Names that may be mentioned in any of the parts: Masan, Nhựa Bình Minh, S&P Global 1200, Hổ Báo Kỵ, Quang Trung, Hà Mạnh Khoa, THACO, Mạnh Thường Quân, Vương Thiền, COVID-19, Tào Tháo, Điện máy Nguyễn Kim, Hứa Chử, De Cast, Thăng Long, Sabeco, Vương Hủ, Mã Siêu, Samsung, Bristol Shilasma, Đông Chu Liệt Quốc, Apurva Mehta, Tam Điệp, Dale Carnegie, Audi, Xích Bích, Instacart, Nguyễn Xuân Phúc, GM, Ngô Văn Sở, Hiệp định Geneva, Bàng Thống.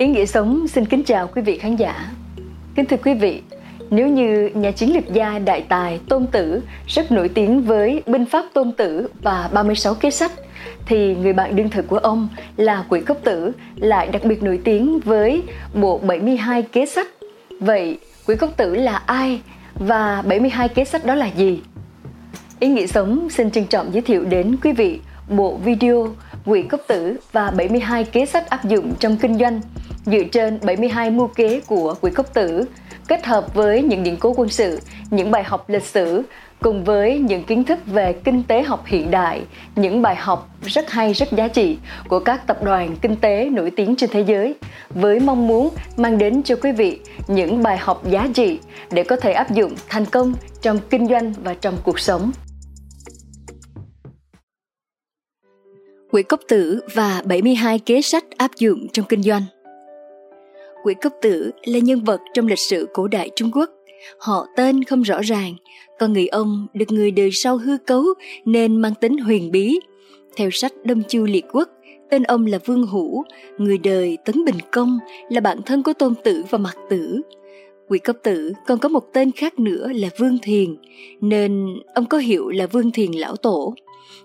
Ý nghĩa sống xin kính chào quý vị khán giả. Kính thưa quý vị, nếu như nhà chiến lược gia đại tài Tôn Tử rất nổi tiếng với binh pháp Tôn Tử và 36 kế sách, thì người bạn đương thời của ông là Quỷ Cốc Tử lại đặc biệt nổi tiếng với bộ 72 kế sách. Vậy Quỷ Cốc Tử là ai và 72 kế sách đó là gì? Ý nghĩa sống xin trân trọng giới thiệu đến quý vị bộ video Quỷ Cốc Tử và 72 kế sách áp dụng trong kinh doanh, dựa trên 72 mưu kế của Quỷ Cốc Tử, kết hợp với những điển cố quân sự, những bài học lịch sử, cùng với những kiến thức về kinh tế học hiện đại, những bài học rất hay, rất giá trị của các tập đoàn kinh tế nổi tiếng trên thế giới, với mong muốn mang đến cho quý vị những bài học giá trị để có thể áp dụng thành công trong kinh doanh và trong cuộc sống. Quỷ Cốc Tử và 72 kế sách áp dụng trong kinh doanh. Quỷ Cốc Tử là nhân vật trong lịch sử cổ đại Trung Quốc. Họ tên không rõ ràng, con người ông được người đời sau hư cấu nên mang tính huyền bí. Theo sách Đông Chu Liệt Quốc, tên ông là Vương Hủ, người đời Tấn Bình Công, là bạn thân của Tôn Tử và Mạc Tử. Quỷ Cốc Tử còn có một tên khác nữa là Vương Thiền, nên ông có hiệu là Vương Thiền Lão Tổ.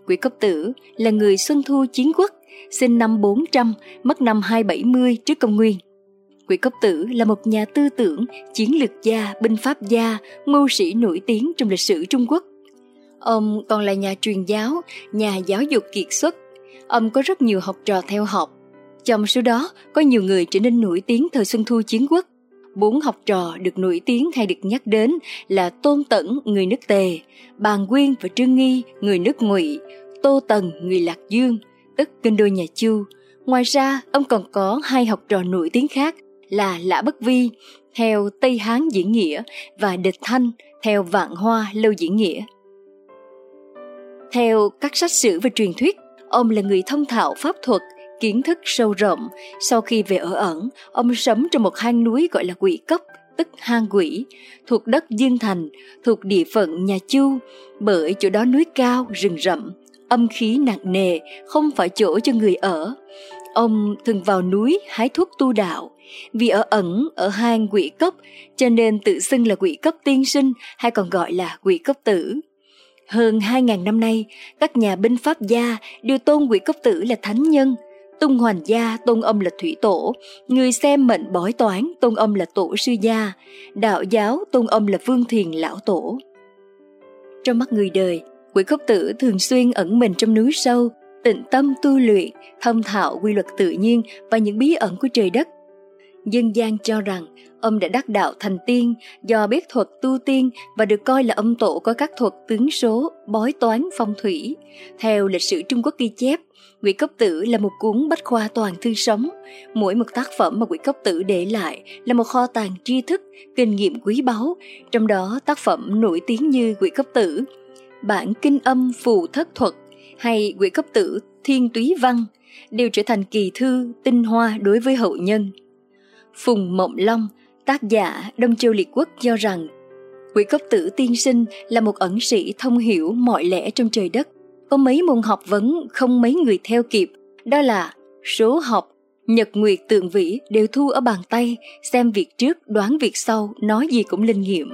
Quỷ Cốc Tử là người Xuân Thu Chiến Quốc, sinh năm 400, mất năm 270 trước công nguyên. Quỷ Cốc Tử là một nhà tư tưởng, chiến lược gia, binh pháp gia, mưu sĩ nổi tiếng trong lịch sử Trung Quốc. Ông còn là nhà truyền giáo, nhà giáo dục kiệt xuất. Ông có rất nhiều học trò theo học. Trong số đó có nhiều người trở nên nổi tiếng thời Xuân Thu Chiến Quốc. 4 học trò được nổi tiếng hay được nhắc đến là Tôn Tẩn, người nước Tề, Bàn Quyên và Trương Nghi, người nước Ngụy, Tô Tần, người Lạc Dương, tức kinh đô nhà Chu. Ngoài ra, ông còn có 2 học trò nổi tiếng khác là Lã Bất Vi, theo Tây Hán Diễn Nghĩa, và Địch Thanh, theo Vạn Hoa Lâu Diễn Nghĩa. Theo các sách sử và truyền thuyết, ông là người thông thạo pháp thuật, kiến thức sâu rộng. Sau khi về ở ẩn, ông sống trong một hang núi gọi là Quỷ Cốc, tức hang quỷ, thuộc đất Dương Thành, thuộc địa phận nhà Chu, bởi chỗ đó núi cao, rừng rậm, âm khí nặng nề, không phải chỗ cho người ở. Ông thường vào núi hái thuốc tu đạo. Vì ở ẩn ở hang Quỷ Cốc, cho nên tự xưng là Quỷ Cốc Tiên Sinh, hay còn gọi là Quỷ Cốc Tử. Hơn 2.000 năm nay, các nhà binh pháp gia đều tôn Quỷ Cốc Tử là thánh nhân. Tung Hoành Gia tôn ông là Thủy Tổ, người xem mệnh bói toán tôn ông là Tổ Sư Gia, Đạo Giáo tôn ông là Vương Thiền Lão Tổ. Trong mắt người đời, Quỷ Cốc Tử thường xuyên ẩn mình trong núi sâu, tịnh tâm tu luyện, thông thạo quy luật tự nhiên và những bí ẩn của trời đất. Dân gian cho rằng ông đã đắc đạo thành tiên do biết thuật tu tiên và được coi là ông tổ có các thuật tướng số, bói toán, phong thủy. Theo lịch sử Trung Quốc ghi chép, Quỷ Cốc Tử là một cuốn bách khoa toàn thư sống. Mỗi một tác phẩm mà Quỷ Cốc Tử để lại là một kho tàng tri thức, kinh nghiệm quý báu, trong đó tác phẩm nổi tiếng như Quỷ Cốc Tử Bản Kinh Âm Phù Thất Thuật hay Quỷ Cốc Tử Thiên Túy Văn đều trở thành kỳ thư tinh hoa đối với hậu nhân. Phùng Mộng Long, tác giả Đông Châu Liệt Quốc, cho rằng Quỷ Cốc Tử Tiên Sinh là một ẩn sĩ thông hiểu mọi lẽ trong trời đất. Có mấy môn học vấn không mấy người theo kịp, đó là số học, nhật nguyệt tượng vĩ đều thu ở bàn tay, xem việc trước, đoán việc sau, nói gì cũng linh nghiệm.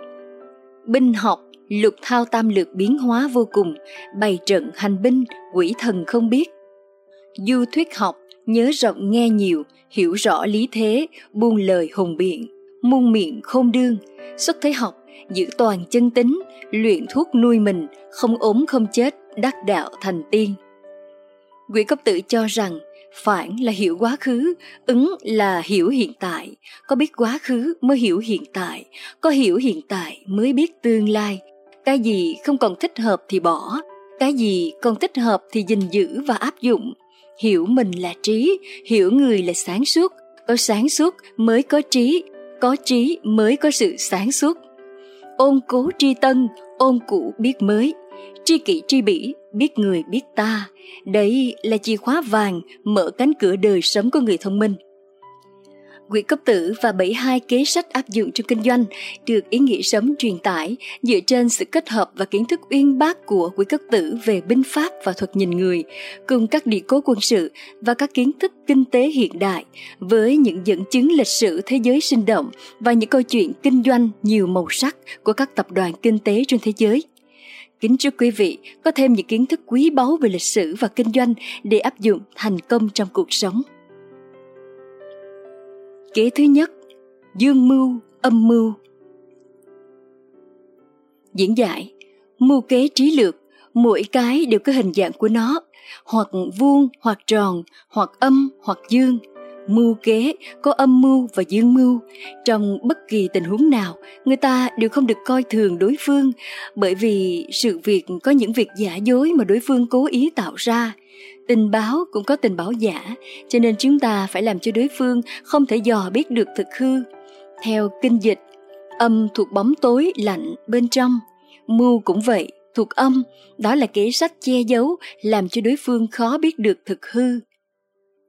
Binh học, lục thao tam lược biến hóa vô cùng, bày trận hành binh, quỷ thần không biết. Du thuyết học, nhớ rộng nghe nhiều, hiểu rõ lý thế, buông lời hùng biện, muôn miệng khôn đương. Xuất thế học, giữ toàn chân tính, luyện thuốc nuôi mình, không ốm không chết, đắc đạo thành tiên. Quỷ Cốc Tử cho rằng phản là hiểu quá khứ, ứng là hiểu hiện tại. Có biết quá khứ mới hiểu hiện tại, có hiểu hiện tại mới biết tương lai. Cái gì không còn thích hợp thì bỏ, cái gì còn thích hợp thì gìn giữ và áp dụng. Hiểu mình là trí, hiểu người là sáng suốt. Có sáng suốt mới có trí, có trí mới có sự sáng suốt. Ôn cố tri tân, ôn cũ biết mới. Tri kỷ tri bỉ, biết người biết ta. Đấy là chìa khóa vàng mở cánh cửa đời sống của người thông minh. Quỷ Cốc Tử và 72 kế sách áp dụng trong kinh doanh được ý nghĩa sớm truyền tải dựa trên sự kết hợp và kiến thức uyên bác của Quỷ Cốc Tử về binh pháp và thuật nhìn người, cùng các địa cố quân sự và các kiến thức kinh tế hiện đại, với những dẫn chứng lịch sử thế giới sinh động và những câu chuyện kinh doanh nhiều màu sắc của các tập đoàn kinh tế trên thế giới. Kính chúc quý vị có thêm những kiến thức quý báu về lịch sử và kinh doanh để áp dụng thành công trong cuộc sống. Kế thứ nhất, dương mưu, âm mưu. Diễn giải, mưu kế trí lược, mỗi cái đều có hình dạng của nó, hoặc vuông, hoặc tròn, hoặc âm, hoặc dương. Mưu kế có âm mưu và dương mưu. Trong bất kỳ tình huống nào, người ta đều không được coi thường đối phương, bởi vì sự việc có những việc giả dối mà đối phương cố ý tạo ra. Tình báo cũng có tình báo giả, cho nên chúng ta phải làm cho đối phương không thể dò biết được thực hư. Theo kinh dịch, âm thuộc bóng tối lạnh bên trong, mưu cũng vậy, thuộc âm, đó là kế sách che giấu làm cho đối phương khó biết được thực hư.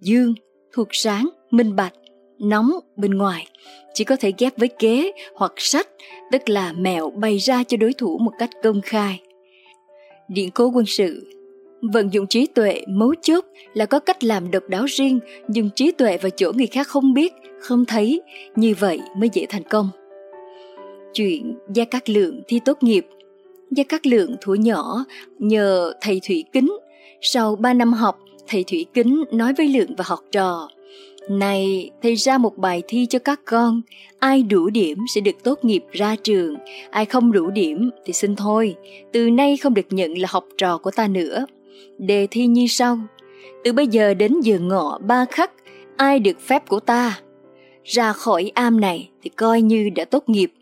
Dương thuộc sáng, minh bạch, nóng, bên ngoài, chỉ có thể ghép với kế hoặc sách, tức là mẹo bày ra cho đối thủ một cách công khai. Điện cố quân sự, vận dụng trí tuệ mấu chốt là có cách làm độc đáo riêng, dùng trí tuệ vào chỗ người khác không biết, không thấy, như vậy mới dễ thành công. Chuyện Gia Cát Lượng thi tốt nghiệp. Gia Cát Lượng thuở nhỏ nhờ thầy Thủy Kính, sau 3 năm học, thầy Thủy Kính nói với Lượng và học trò: "Này, thầy ra một bài thi cho các con, ai đủ điểm sẽ được tốt nghiệp ra trường, ai không đủ điểm thì xin thôi, từ nay không được nhận là học trò của ta nữa. Đề thi như sau: từ bây giờ đến giờ ngọ 3 khắc, ai được phép của ta ra khỏi am này thì coi như đã tốt nghiệp."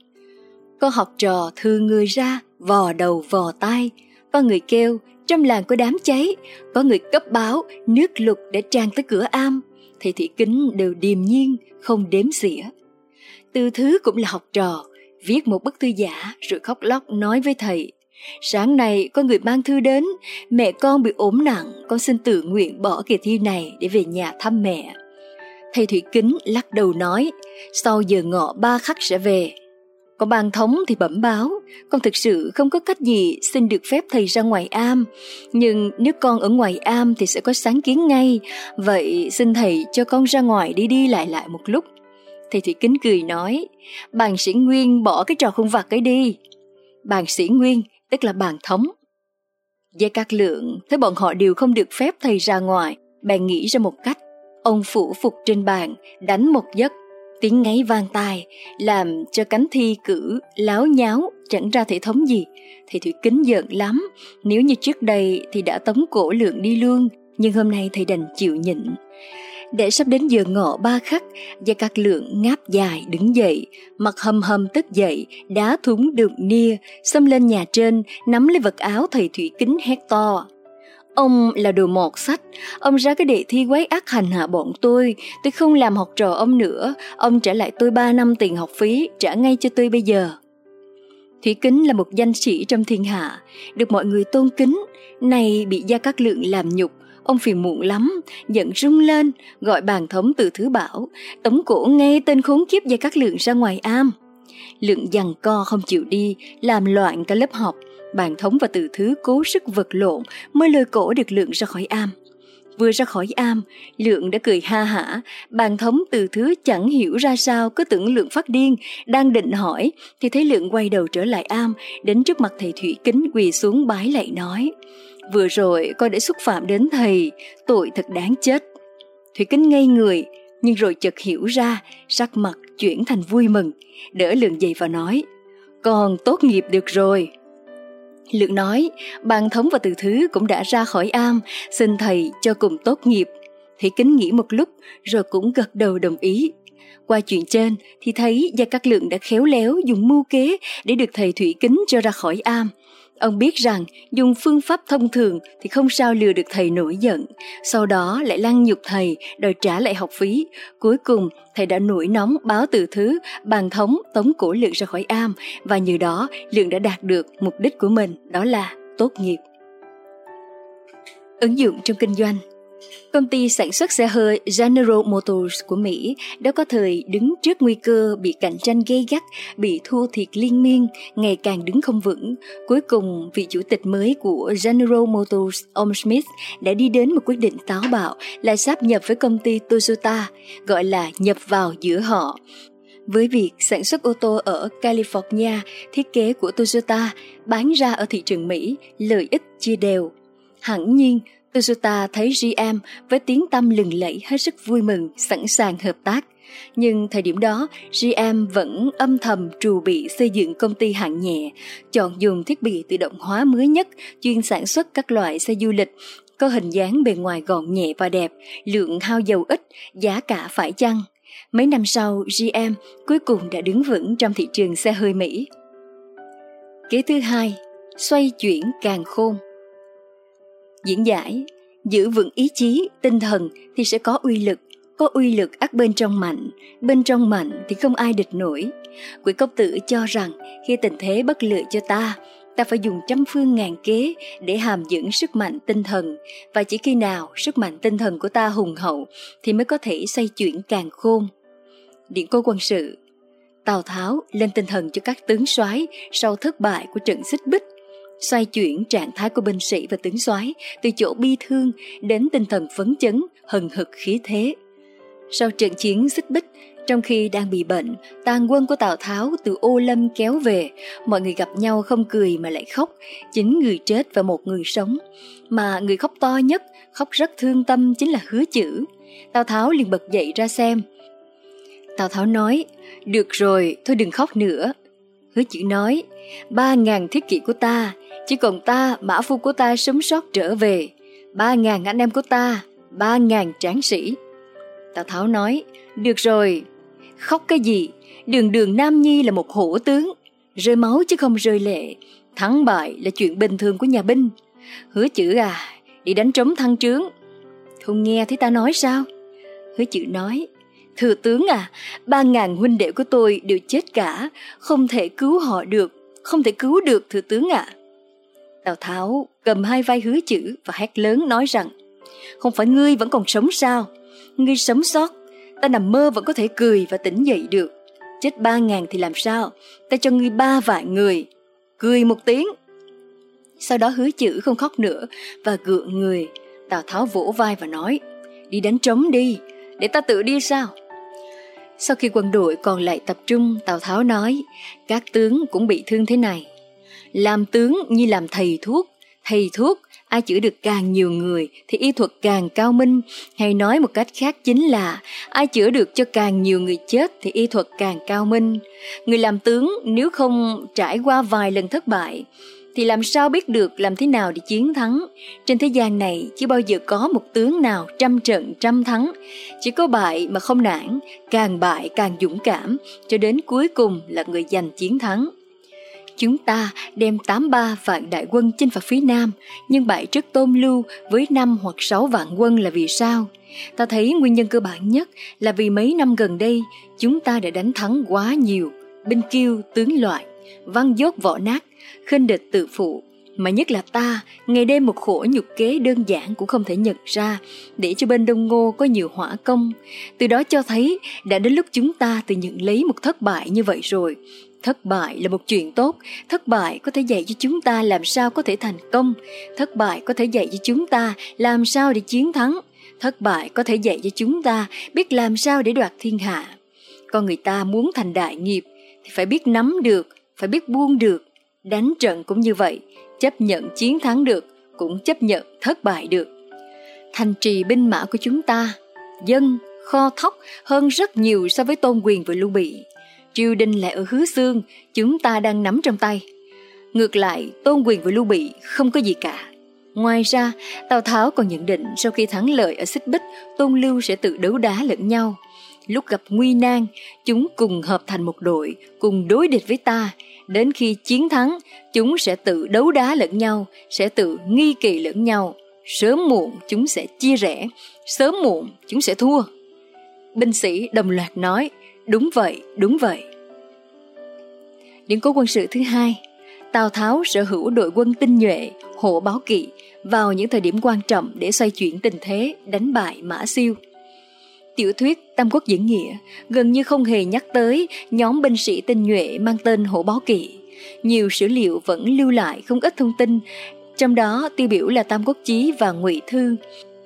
Con học trò thưa người ra, vò đầu vò tai, có người kêu trong làng có đám cháy, có người cấp báo nước lụt đã tràn tới cửa am. Thầy Thủy Kính đều điềm nhiên, không đếm xỉa. Từ Thứ cũng là học trò, viết một bức thư giả rồi khóc lóc nói với thầy: "Sáng nay có người mang thư đến, mẹ con bị ốm nặng, con xin tự nguyện bỏ kỳ thi này để về nhà thăm mẹ." Thầy Thủy Kính lắc đầu nói: "Sau giờ ngọ 3 khắc sẽ về." Còn Bàng Thống thì bẩm báo: "Con thực sự không có cách gì xin được phép thầy ra ngoài am, nhưng nếu con ở ngoài am thì sẽ có sáng kiến ngay, vậy xin thầy cho con ra ngoài đi đi lại lại một lúc." Thầy Thủy Kính cười nói: "Bàng Sĩ Nguyên bỏ cái trò không vặt ấy đi." Bàng Sĩ Nguyên tức là Bàng Thống. Gia Cát Lượng thấy bọn họ đều không được phép thầy ra ngoài, bèn nghĩ ra một cách. Ông phủ phục trên bàn, đánh một giấc, tiếng ngáy vang tai, làm cho cánh thi cử láo nháo, chẳng ra thể thống gì. Thầy Thủy Kính giận lắm, nếu như trước đây thì đã tống cổ Lượng đi luôn, nhưng hôm nay thầy đành chịu nhịn. Để sắp đến giờ ngọ 3 khắc, Gia Cát Lượng ngáp dài đứng dậy, mặt hầm hầm tức dậy, đá thúng đựng nia, xâm lên nhà trên, nắm lấy vật áo thầy Thủy Kính hét to: "Ông là đồ mọt sách, ông ra cái đề thi quái ác hành hạ bọn tôi không làm học trò ông nữa, ông trả lại tôi 3 năm tiền học phí, trả ngay cho tôi bây giờ." Thủy Kính là một danh sĩ trong thiên hạ, được mọi người tôn kính, nay bị Gia Cát Lượng làm nhục, ông phiền muộn lắm, giận rung lên, gọi Bàng Thống Từ Thứ bảo: "Tống cổ ngay tên khốn kiếp Gia Cát Lượng ra ngoài am." Lượng giằng co không chịu đi, làm loạn cả lớp học. Bàng Thống và Từ Thứ cố sức vật lộn mới lôi cổ được Lượng ra khỏi am. Vừa ra khỏi am, Lượng đã cười ha hả. Bàng Thống Từ Thứ chẳng hiểu ra sao, cứ tưởng Lượng phát điên, đang định hỏi thì thấy Lượng quay đầu trở lại am, đến trước mặt thầy Thủy Kính quỳ xuống bái lạy nói: "Vừa rồi con đã xúc phạm đến thầy, tội thật đáng chết." Thủy Kính ngây người, nhưng rồi chợt hiểu ra, sắc mặt chuyển thành vui mừng, đỡ Lượng dậy và nói: "Con tốt nghiệp được rồi." Lượng nói: "Bàng Thống và Từ Thứ cũng đã ra khỏi am, xin thầy cho cùng tốt nghiệp." Thủy Kính nghĩ một lúc rồi cũng gật đầu đồng ý. Qua chuyện trên thì thấy Gia Cát Lượng đã khéo léo dùng mưu kế để được thầy Thủy Kính cho ra khỏi am. Ông biết rằng dùng phương pháp thông thường thì không sao lừa được thầy nổi giận, sau đó lại lăng nhục thầy, đòi trả lại học phí. Cuối cùng thầy đã nổi nóng báo Từ Thứ, Bàng Thống tống cổ Lượng ra khỏi am, và nhờ đó Lượng đã đạt được mục đích của mình, đó là tốt nghiệp. Ứng dụng trong kinh doanh. Công ty sản xuất xe hơi General Motors của Mỹ đã có thời đứng trước nguy cơ bị cạnh tranh gay gắt, bị thua thiệt liên miên, ngày càng đứng không vững. Cuối cùng, vị chủ tịch mới của General Motors, ông Smith, đã đi đến một quyết định táo bạo là sáp nhập với công ty Toyota, gọi là nhập vào giữa họ. Với việc sản xuất ô tô ở California, thiết kế của Toyota bán ra ở thị trường Mỹ, lợi ích chia đều. Hẳn nhiên, Toyota thấy GM với tiếng tăm lừng lẫy hết sức vui mừng, sẵn sàng hợp tác. Nhưng thời điểm đó, GM vẫn âm thầm trù bị xây dựng công ty hạng nhẹ, chọn dùng thiết bị tự động hóa mới nhất, chuyên sản xuất các loại xe du lịch, có hình dáng bề ngoài gọn nhẹ và đẹp, lượng hao dầu ít, giá cả phải chăng. Mấy năm sau, GM cuối cùng đã đứng vững trong thị trường xe hơi Mỹ. Kế thứ hai, xoay chuyển càng khôn. Diễn giải, giữ vững ý chí, tinh thần thì sẽ có uy lực ắt bên trong mạnh thì không ai địch nổi. Quỷ Cốc Tử cho rằng khi tình thế bất lợi cho ta, ta phải dùng trăm phương ngàn kế để hàm dưỡng sức mạnh tinh thần, và chỉ khi nào sức mạnh tinh thần của ta hùng hậu thì mới có thể xoay chuyển càn khôn. Điện cố quân sự, Tào Tháo lên tinh thần cho các tướng soái sau thất bại của trận Xích Bích, xoay chuyển trạng thái của binh sĩ và tướng soái từ chỗ bi thương đến tinh thần phấn chấn, hừng hực khí thế. Sau trận chiến Xích Bích, trong khi đang bị bệnh, tàn quân của Tào Tháo từ Ô Lâm kéo về, mọi người gặp nhau không cười mà lại khóc, 9 người chết và 1 người sống. Mà người khóc to nhất, khóc rất thương tâm chính là Hứa Chử. Tào Tháo liền bật dậy ra xem. Tào Tháo nói, được rồi, thôi đừng khóc nữa. Hứa Chử nói, 3.000 thiết kỵ của ta, chỉ còn ta, mã phu của ta sống sót trở về, 3.000 anh em của ta, 3.000 tráng sĩ. Tào Tháo nói, được rồi, khóc cái gì, đường đường Nam Nhi là một hổ tướng, rơi máu chứ không rơi lệ, thắng bại là chuyện bình thường của nhà binh. Hứa Chử à, đi đánh trống thăng trướng, không nghe thấy ta nói sao? Hứa Chử nói, thưa tướng à, 3.000 huynh đệ của tôi đều chết cả, không thể cứu họ được, không thể cứu được thưa tướng ạ. Tào Tháo cầm hai vai Hứa Chử và hét lớn nói rằng, không phải ngươi vẫn còn sống sao? Ngươi sống sót, ta nằm mơ vẫn có thể cười và tỉnh dậy được. Chết 3.000 thì làm sao? Ta cho ngươi 3 vạn người. Cười một tiếng. Sau đó Hứa Chử không khóc nữa và gượng người. Tào Tháo vỗ vai và nói, đi đánh trống đi, để ta tự đi sao? Sau khi quân đội còn lại tập trung, Tào Tháo nói, các tướng cũng bị thương thế này. Làm tướng như làm thầy thuốc, ai chữa được càng nhiều người thì y thuật càng cao minh, hay nói một cách khác chính là ai chữa được cho càng nhiều người chết thì y thuật càng cao minh. Người làm tướng nếu không trải qua vài lần thất bại thì làm sao biết được làm thế nào để chiến thắng. Trên thế gian này chưa bao giờ có một tướng nào 100 trận 100 thắng, chỉ có bại mà không nản, càng bại càng dũng cảm, cho đến cuối cùng là người giành chiến thắng. Chúng ta đem 83 vạn đại quân chinh phạt phía Nam, nhưng bại trước Tôn Lưu với 5 hoặc 6 vạn quân là vì sao? Ta thấy nguyên nhân cơ bản nhất là vì mấy năm gần đây chúng ta đã đánh thắng quá nhiều, binh kiêu tướng loạn, văn dốt võ nát, khinh địch tự phụ. Mà nhất là ta, ngày đêm một khổ nhục kế đơn giản cũng không thể nhận ra, để cho bên Đông Ngô có nhiều hỏa công. Từ đó cho thấy đã đến lúc chúng ta tự nhận lấy một thất bại như vậy rồi. Thất bại là một chuyện tốt, thất bại có thể dạy cho chúng ta làm sao có thể thành công, thất bại có thể dạy cho chúng ta làm sao để chiến thắng, thất bại có thể dạy cho chúng ta biết làm sao để đoạt thiên hạ. Con người ta muốn thành đại nghiệp thì phải biết nắm được, phải biết buông được, đánh trận cũng như vậy, chấp nhận chiến thắng được, cũng chấp nhận thất bại được. Thành trì binh mã của chúng ta, dân, kho thóc hơn rất nhiều so với Tôn Quyền và Lưu Bị. Triều đình lại ở Hứa Xương, chúng ta đang nắm trong tay. Ngược lại, Tôn Quyền và Lưu Bị không có gì cả. Ngoài ra, Tào Tháo còn nhận định sau khi thắng lợi ở Xích Bích, Tôn Lưu sẽ tự đấu đá lẫn nhau. Lúc gặp nguy nan, chúng cùng hợp thành một đội, cùng đối địch với ta. Đến khi chiến thắng, chúng sẽ tự đấu đá lẫn nhau, sẽ tự nghi kỵ lẫn nhau. Sớm muộn chúng sẽ chia rẽ, sớm muộn chúng sẽ thua. Binh sĩ đồng loạt nói, đúng vậy, đúng vậy. Điển cố quân sự thứ hai, Tào Tháo sở hữu đội quân tinh nhuệ, hộ báo kỵ vào những thời điểm quan trọng để xoay chuyển tình thế, đánh bại Mã Siêu. Tiểu thuyết Tam Quốc Diễn Nghĩa gần như không hề nhắc tới nhóm binh sĩ tinh nhuệ mang tên Hổ Báo Kỵ. Nhiều sử liệu vẫn lưu lại không ít thông tin, trong đó tiêu biểu là Tam Quốc Chí và Ngụy Thư.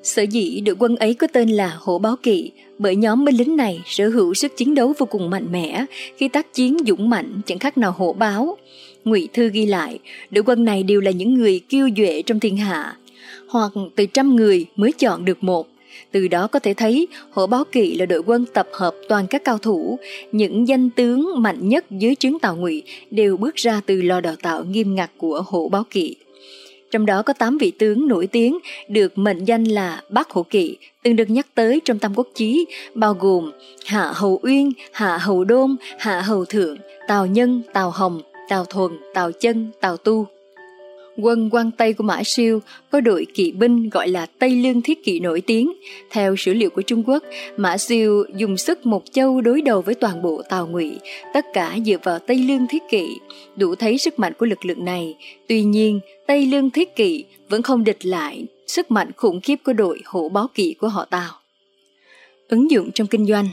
Sở dĩ đội quân ấy có tên là Hổ Báo Kỵ bởi nhóm binh lính này sở hữu sức chiến đấu vô cùng mạnh mẽ, khi tác chiến dũng mạnh chẳng khác nào hổ báo. Ngụy Thư ghi lại, đội quân này đều là những người kiêu duệ trong thiên hạ, hoặc từ 100 người mới chọn được một. Từ đó có thể thấy, Hổ Báo Kỵ là đội quân tập hợp toàn các cao thủ, những danh tướng mạnh nhất dưới trướng Tào Ngụy đều bước ra từ lò đào tạo nghiêm ngặt của Hổ Báo Kỵ. Trong đó có 8 vị tướng nổi tiếng được mệnh danh là Bác Hổ Kỵ, từng được nhắc tới trong Tam Quốc Chí, bao gồm Hạ Hầu Uyên, Hạ Hầu Đôn, Hạ Hầu Thượng, Tào Nhân, Tào Hồng, Tào Thuần, Tào Chân, Tào Tu. Quân Quan Tây của Mã Siêu có đội kỵ binh gọi là Tây Lương Thiết Kỵ nổi tiếng. Theo sử liệu của Trung Quốc, Mã Siêu dùng sức một châu đối đầu với toàn bộ Tào Ngụy, tất cả dựa vào Tây Lương Thiết Kỵ, đủ thấy sức mạnh của lực lượng này. Tuy nhiên, Tây Lương Thiết Kỵ vẫn không địch lại sức mạnh khủng khiếp của đội Hổ Báo Kỵ của họ Tào. Ứng dụng trong kinh doanh,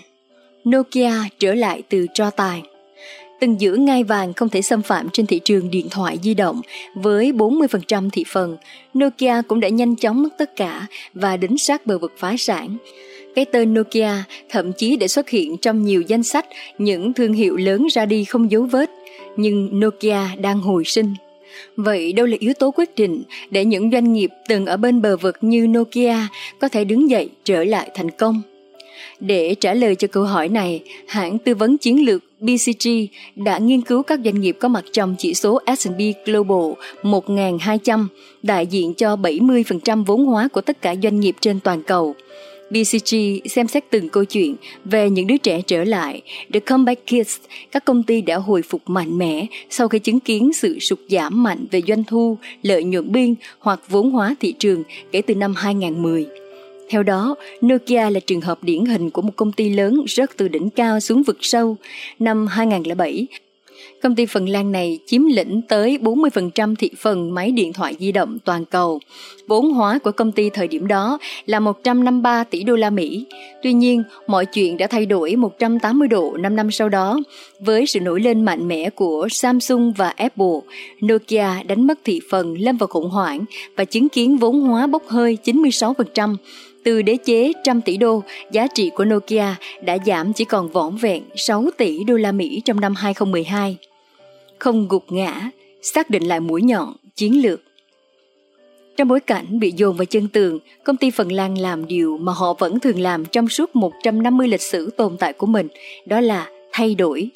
Nokia trở lại từ tro tàn. Từng giữ ngai vàng không thể xâm phạm trên thị trường điện thoại di động với 40% thị phần, Nokia cũng đã nhanh chóng mất tất cả và đứng sát bờ vực phá sản. Cái tên Nokia thậm chí đã xuất hiện trong nhiều danh sách những thương hiệu lớn ra đi không dấu vết, nhưng Nokia đang hồi sinh. Vậy đâu là yếu tố quyết định để những doanh nghiệp từng ở bên bờ vực như Nokia có thể đứng dậy trở lại thành công? Để trả lời cho câu hỏi này, hãng tư vấn chiến lược BCG đã nghiên cứu các doanh nghiệp có mặt trong chỉ số S&P Global 1200, đại diện cho 70% vốn hóa của tất cả doanh nghiệp trên toàn cầu. BCG xem xét từng câu chuyện về những đứa trẻ trở lại, The Comeback Kids, các công ty đã hồi phục mạnh mẽ sau khi chứng kiến sự sụt giảm mạnh về doanh thu, lợi nhuận biên hoặc vốn hóa thị trường kể từ năm 2010. Theo đó, Nokia là trường hợp điển hình của một công ty lớn rớt từ đỉnh cao xuống vực sâu. Năm 2007, công ty Phần Lan này chiếm lĩnh tới 40% thị phần máy điện thoại di động toàn cầu. Vốn hóa của công ty thời điểm đó là 153 tỷ đô la Mỹ. Tuy nhiên, mọi chuyện đã thay đổi 180 độ 5 năm sau đó. Với sự nổi lên mạnh mẽ của Samsung và Apple, Nokia đánh mất thị phần, lâm vào khủng hoảng và chứng kiến vốn hóa bốc hơi 96%. Từ đế chế 100 tỷ đô, giá trị của Nokia đã giảm chỉ còn vỏn vẹn 6 tỷ đô la Mỹ trong năm 2012. Không gục ngã, xác định lại mũi nhọn, chiến lược. Trong bối cảnh bị dồn vào chân tường, công ty Phần Lan làm điều mà họ vẫn thường làm trong suốt 150 lịch sử tồn tại của mình, đó là thay đổi.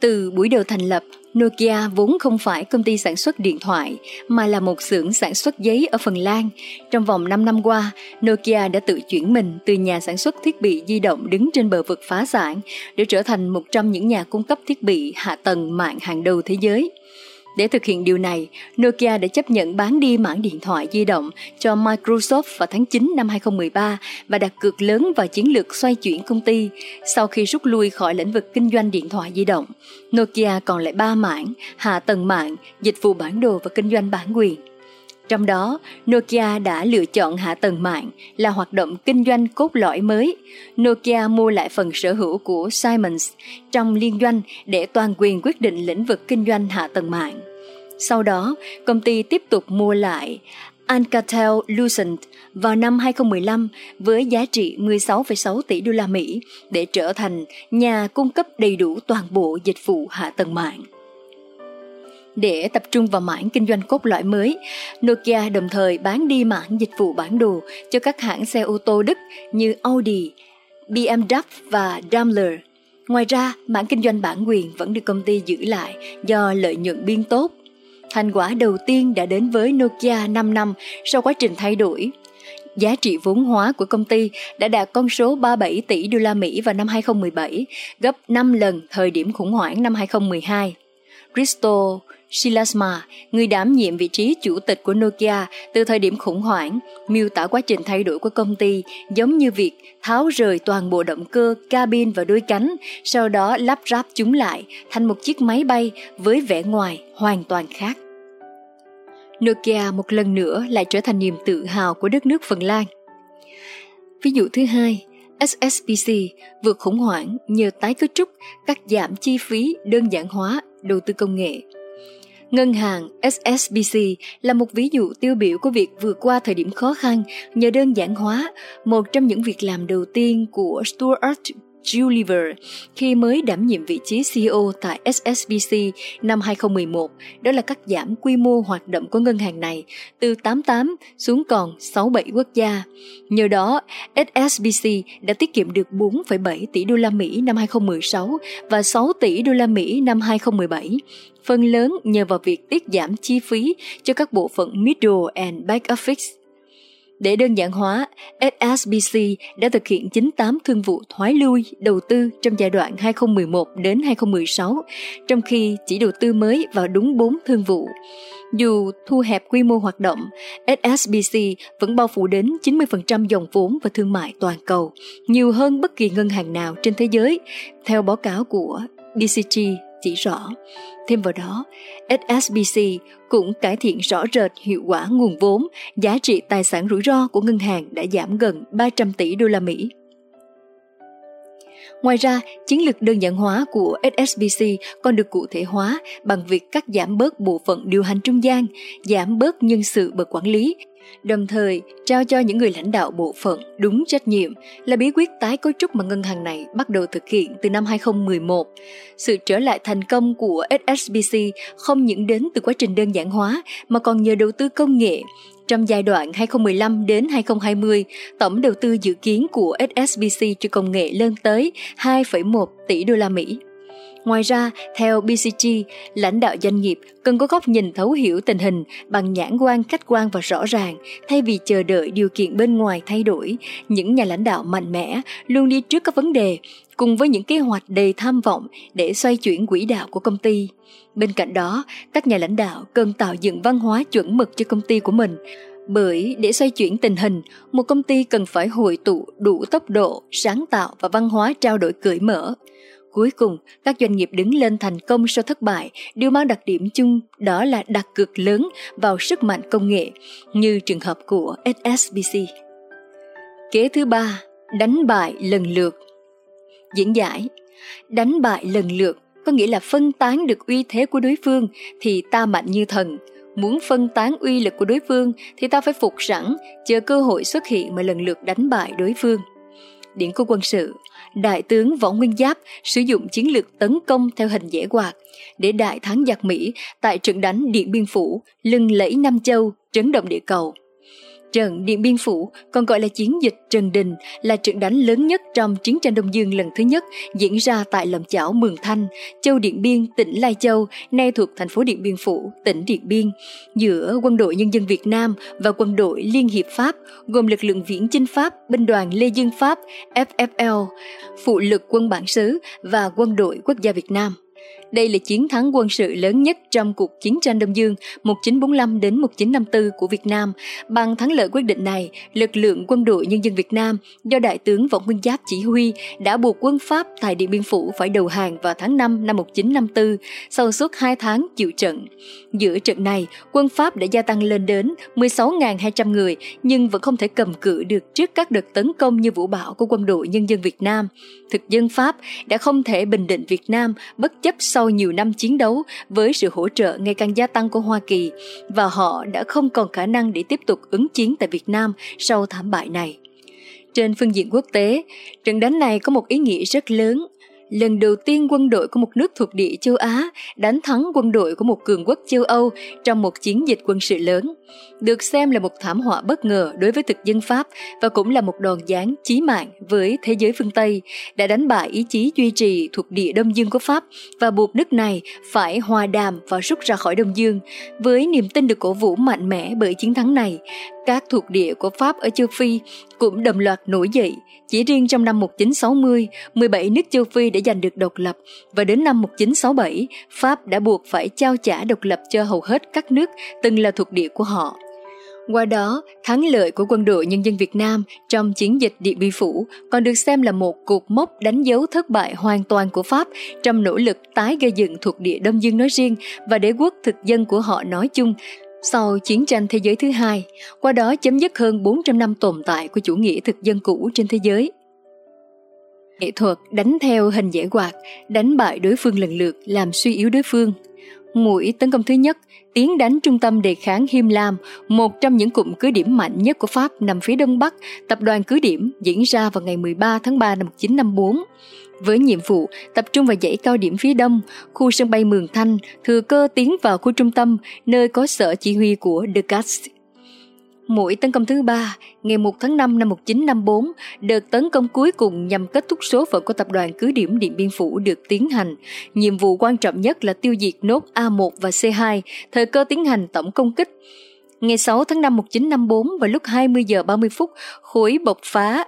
Từ buổi đầu thành lập, Nokia vốn không phải công ty sản xuất điện thoại, mà là một xưởng sản xuất giấy ở Phần Lan. Trong vòng 5 năm qua, Nokia đã tự chuyển mình từ nhà sản xuất thiết bị di động đứng trên bờ vực phá sản để trở thành một trong những nhà cung cấp thiết bị hạ tầng mạng hàng đầu thế giới. Để thực hiện điều này, Nokia đã chấp nhận bán đi mảng điện thoại di động cho Microsoft vào tháng 9 năm 2013 và đặt cược lớn vào chiến lược xoay chuyển công ty. Sau khi rút lui khỏi lĩnh vực kinh doanh điện thoại di động, Nokia còn lại 3 mảng: hạ tầng mạng, dịch vụ bản đồ và kinh doanh bản quyền. Trong đó, Nokia đã lựa chọn hạ tầng mạng là hoạt động kinh doanh cốt lõi mới. Nokia mua lại phần sở hữu của Siemens trong liên doanh để toàn quyền quyết định lĩnh vực kinh doanh hạ tầng mạng. Sau đó, công ty tiếp tục mua lại Alcatel-Lucent vào năm 2015 với giá trị 16,6 tỷ đô la Mỹ để trở thành nhà cung cấp đầy đủ toàn bộ dịch vụ hạ tầng mạng. Để tập trung vào mảng kinh doanh cốt lõi mới, Nokia đồng thời bán đi mảng dịch vụ bản đồ cho các hãng xe ô tô Đức như Audi, BMW và Daimler. Ngoài ra, mảng kinh doanh bản quyền vẫn được công ty giữ lại do lợi nhuận biên tốt. Thành quả đầu tiên đã đến với Nokia 5 năm sau quá trình thay đổi. Giá trị vốn hóa của công ty đã đạt con số 37 tỷ đô la Mỹ vào năm 2017, gấp 5 lần thời điểm khủng hoảng năm 2012. Bristol Shilasma, người đảm nhiệm vị trí chủ tịch của Nokia từ thời điểm khủng hoảng, miêu tả quá trình thay đổi của công ty giống như việc tháo rời toàn bộ động cơ, cabin và đuôi cánh, sau đó lắp ráp chúng lại thành một chiếc máy bay với vẻ ngoài hoàn toàn khác. Nokia một lần nữa lại trở thành niềm tự hào của đất nước Phần Lan. Ví dụ thứ hai, SSBC vượt khủng hoảng nhờ tái cấu trúc, cắt giảm chi phí, đơn giản hóa, đầu tư công nghệ. Ngân hàng SSBC là một ví dụ tiêu biểu của việc vượt qua thời điểm khó khăn nhờ đơn giản hóa, một trong những việc làm đầu tiên của Stuart Gulliver khi mới đảm nhiệm vị trí CEO tại SSBC năm 2011, đó là cắt giảm quy mô hoạt động của ngân hàng này từ 88 xuống còn 67 quốc gia. Nhờ đó, SSBC đã tiết kiệm được 4,7 tỷ đô la Mỹ năm 2016 và 6 tỷ đô la Mỹ năm 2017, phần lớn nhờ vào việc tiết giảm chi phí cho các bộ phận middle and back office. Để đơn giản hóa, SSBC đã thực hiện 98 thương vụ thoái lui đầu tư trong giai đoạn 2011 đến 2016, trong khi chỉ đầu tư mới vào đúng 4 thương vụ. Dù thu hẹp quy mô hoạt động, SSBC vẫn bao phủ đến 90% dòng vốn và thương mại toàn cầu, nhiều hơn bất kỳ ngân hàng nào trên thế giới, theo báo cáo của BCG chỉ rõ. Thêm vào đó, SSBC cũng cải thiện rõ rệt hiệu quả nguồn vốn, giá trị tài sản rủi ro của ngân hàng đã giảm gần 300 tỷ đô la Mỹ. Ngoài ra, chiến lược đơn giản hóa của SSBC còn được cụ thể hóa bằng việc cắt giảm bớt bộ phận điều hành trung gian, giảm bớt nhân sự bậc quản lý, đồng thời trao cho những người lãnh đạo bộ phận đúng trách nhiệm là bí quyết tái cấu trúc mà ngân hàng này bắt đầu thực hiện từ năm 2011. Sự trở lại thành công của SSBC không những đến từ quá trình đơn giản hóa mà còn nhờ đầu tư công nghệ. Trong giai đoạn 2015 đến 2020, tổng đầu tư dự kiến của SSBC cho công nghệ lên tới 2,1 tỷ đô la Mỹ. Ngoài ra, theo BCG, lãnh đạo doanh nghiệp cần có góc nhìn thấu hiểu tình hình bằng nhãn quan khách quan và rõ ràng, thay vì chờ đợi điều kiện bên ngoài thay đổi. Những nhà lãnh đạo mạnh mẽ luôn đi trước các vấn đề, cùng với những kế hoạch đầy tham vọng để xoay chuyển quỹ đạo của công ty. Bên cạnh đó, các nhà lãnh đạo cần tạo dựng văn hóa chuẩn mực cho công ty của mình. Bởi để xoay chuyển tình hình, một công ty cần phải hội tụ đủ tốc độ, sáng tạo và văn hóa trao đổi cởi mở. Cuối cùng, các doanh nghiệp đứng lên thành công sau thất bại đều mang đặc điểm chung, đó là đặt cược lớn vào sức mạnh công nghệ, như trường hợp của SSBC. Kế thứ ba, đánh bại lần lượt. Diễn giải: đánh bại lần lượt có nghĩa là phân tán được uy thế của đối phương thì ta mạnh như thần. Muốn phân tán uy lực của đối phương thì ta phải phục sẵn, chờ cơ hội xuất hiện mà lần lượt đánh bại đối phương. Điển cố quân sự, Đại tướng Võ Nguyên Giáp sử dụng chiến lược tấn công theo hình dễ quạt để đại thắng giặc Mỹ tại trận đánh Điện Biên Phủ, lừng lẫy Nam Châu, chấn động địa cầu. Trận Điện Biên Phủ, còn gọi là chiến dịch Trần Đình, là trận đánh lớn nhất trong chiến tranh Đông Dương lần thứ nhất, diễn ra tại lòng chảo Mường Thanh, Châu Điện Biên, tỉnh Lai Châu, nay thuộc thành phố Điện Biên Phủ, tỉnh Điện Biên, giữa Quân đội Nhân dân Việt Nam và Quân đội Liên hiệp Pháp, gồm lực lượng viễn chinh Pháp, binh đoàn Lê Dương Pháp, FFL, phụ lực quân bản xứ và Quân đội Quốc gia Việt Nam. Đây là chiến thắng quân sự lớn nhất trong cuộc chiến tranh Đông Dương 1945 đến 1954 của Việt Nam. Bằng thắng lợi quyết định này, lực lượng Quân đội Nhân dân Việt Nam do Đại tướng Võ Nguyên Giáp chỉ huy đã buộc quân Pháp tại Điện Biên Phủ phải đầu hàng vào tháng 5 năm 1954 sau suốt 2 tháng chịu trận. Giữa trận này, quân Pháp đã gia tăng lên đến 16.200 người nhưng vẫn không thể cầm cự được trước các đợt tấn công như vũ bão của Quân đội Nhân dân Việt Nam. Thực dân Pháp đã không thể bình định Việt Nam bất chấp sau nhiều năm chiến đấu với sự hỗ trợ ngày càng gia tăng của Hoa Kỳ, và họ đã không còn khả năng để tiếp tục ứng chiến tại Việt Nam sau thảm bại này. Trên phương diện quốc tế, trận đánh này có một ý nghĩa rất lớn. Lần đầu tiên quân đội của một nước thuộc địa châu Á đánh thắng quân đội của một cường quốc châu Âu trong một chiến dịch quân sự lớn, được xem là một thảm họa bất ngờ đối với thực dân Pháp và cũng là một đòn giáng chí mạng với thế giới phương Tây, đã đánh bại ý chí duy trì thuộc địa Đông Dương của Pháp và buộc nước này phải hòa đàm và rút ra khỏi Đông Dương. Với niềm tin được cổ vũ mạnh mẽ bởi chiến thắng này, các thuộc địa của Pháp ở châu Phi cũng đồng loạt nổi dậy. Chỉ riêng trong năm 1960, 17 nước châu Phi đã giành được độc lập, và đến năm 1967, Pháp đã buộc phải trao trả độc lập cho hầu hết các nước từng là thuộc địa của họ. Qua đó, thắng lợi của Quân đội Nhân dân Việt Nam trong chiến dịch Điện Biên Phủ còn được xem là một cột mốc đánh dấu thất bại hoàn toàn của Pháp trong nỗ lực tái gây dựng thuộc địa Đông Dương nói riêng và đế quốc thực dân của họ nói chung sau chiến tranh thế giới thứ hai, qua đó chấm dứt hơn 400 năm tồn tại của chủ nghĩa thực dân cũ trên thế giới. Nghệ thuật đánh theo hình giải quạt, đánh bại đối phương lần lượt làm suy yếu đối phương. Mũi tấn công thứ nhất tiến đánh trung tâm đề kháng Hiêm Lam, một trong những cụm cứ điểm mạnh nhất của Pháp nằm phía đông bắc tập đoàn cứ điểm, diễn ra vào ngày 13 tháng 3 năm 1954. Với nhiệm vụ tập trung vào dãy cao điểm phía đông, khu sân bay Mường Thanh thừa cơ tiến vào khu trung tâm nơi có sở chỉ huy của De Cast. Mũi tấn công thứ ba, ngày 1 tháng 5 năm 1954, đợt tấn công cuối cùng nhằm kết thúc số phận của tập đoàn cứ điểm Điện Biên Phủ được tiến hành. Nhiệm vụ quan trọng nhất là tiêu diệt nốt A1 và C2, thời cơ tiến hành tổng công kích. Ngày 6 tháng 5 1954, vào lúc 20 giờ 30 phút, khối bộc phá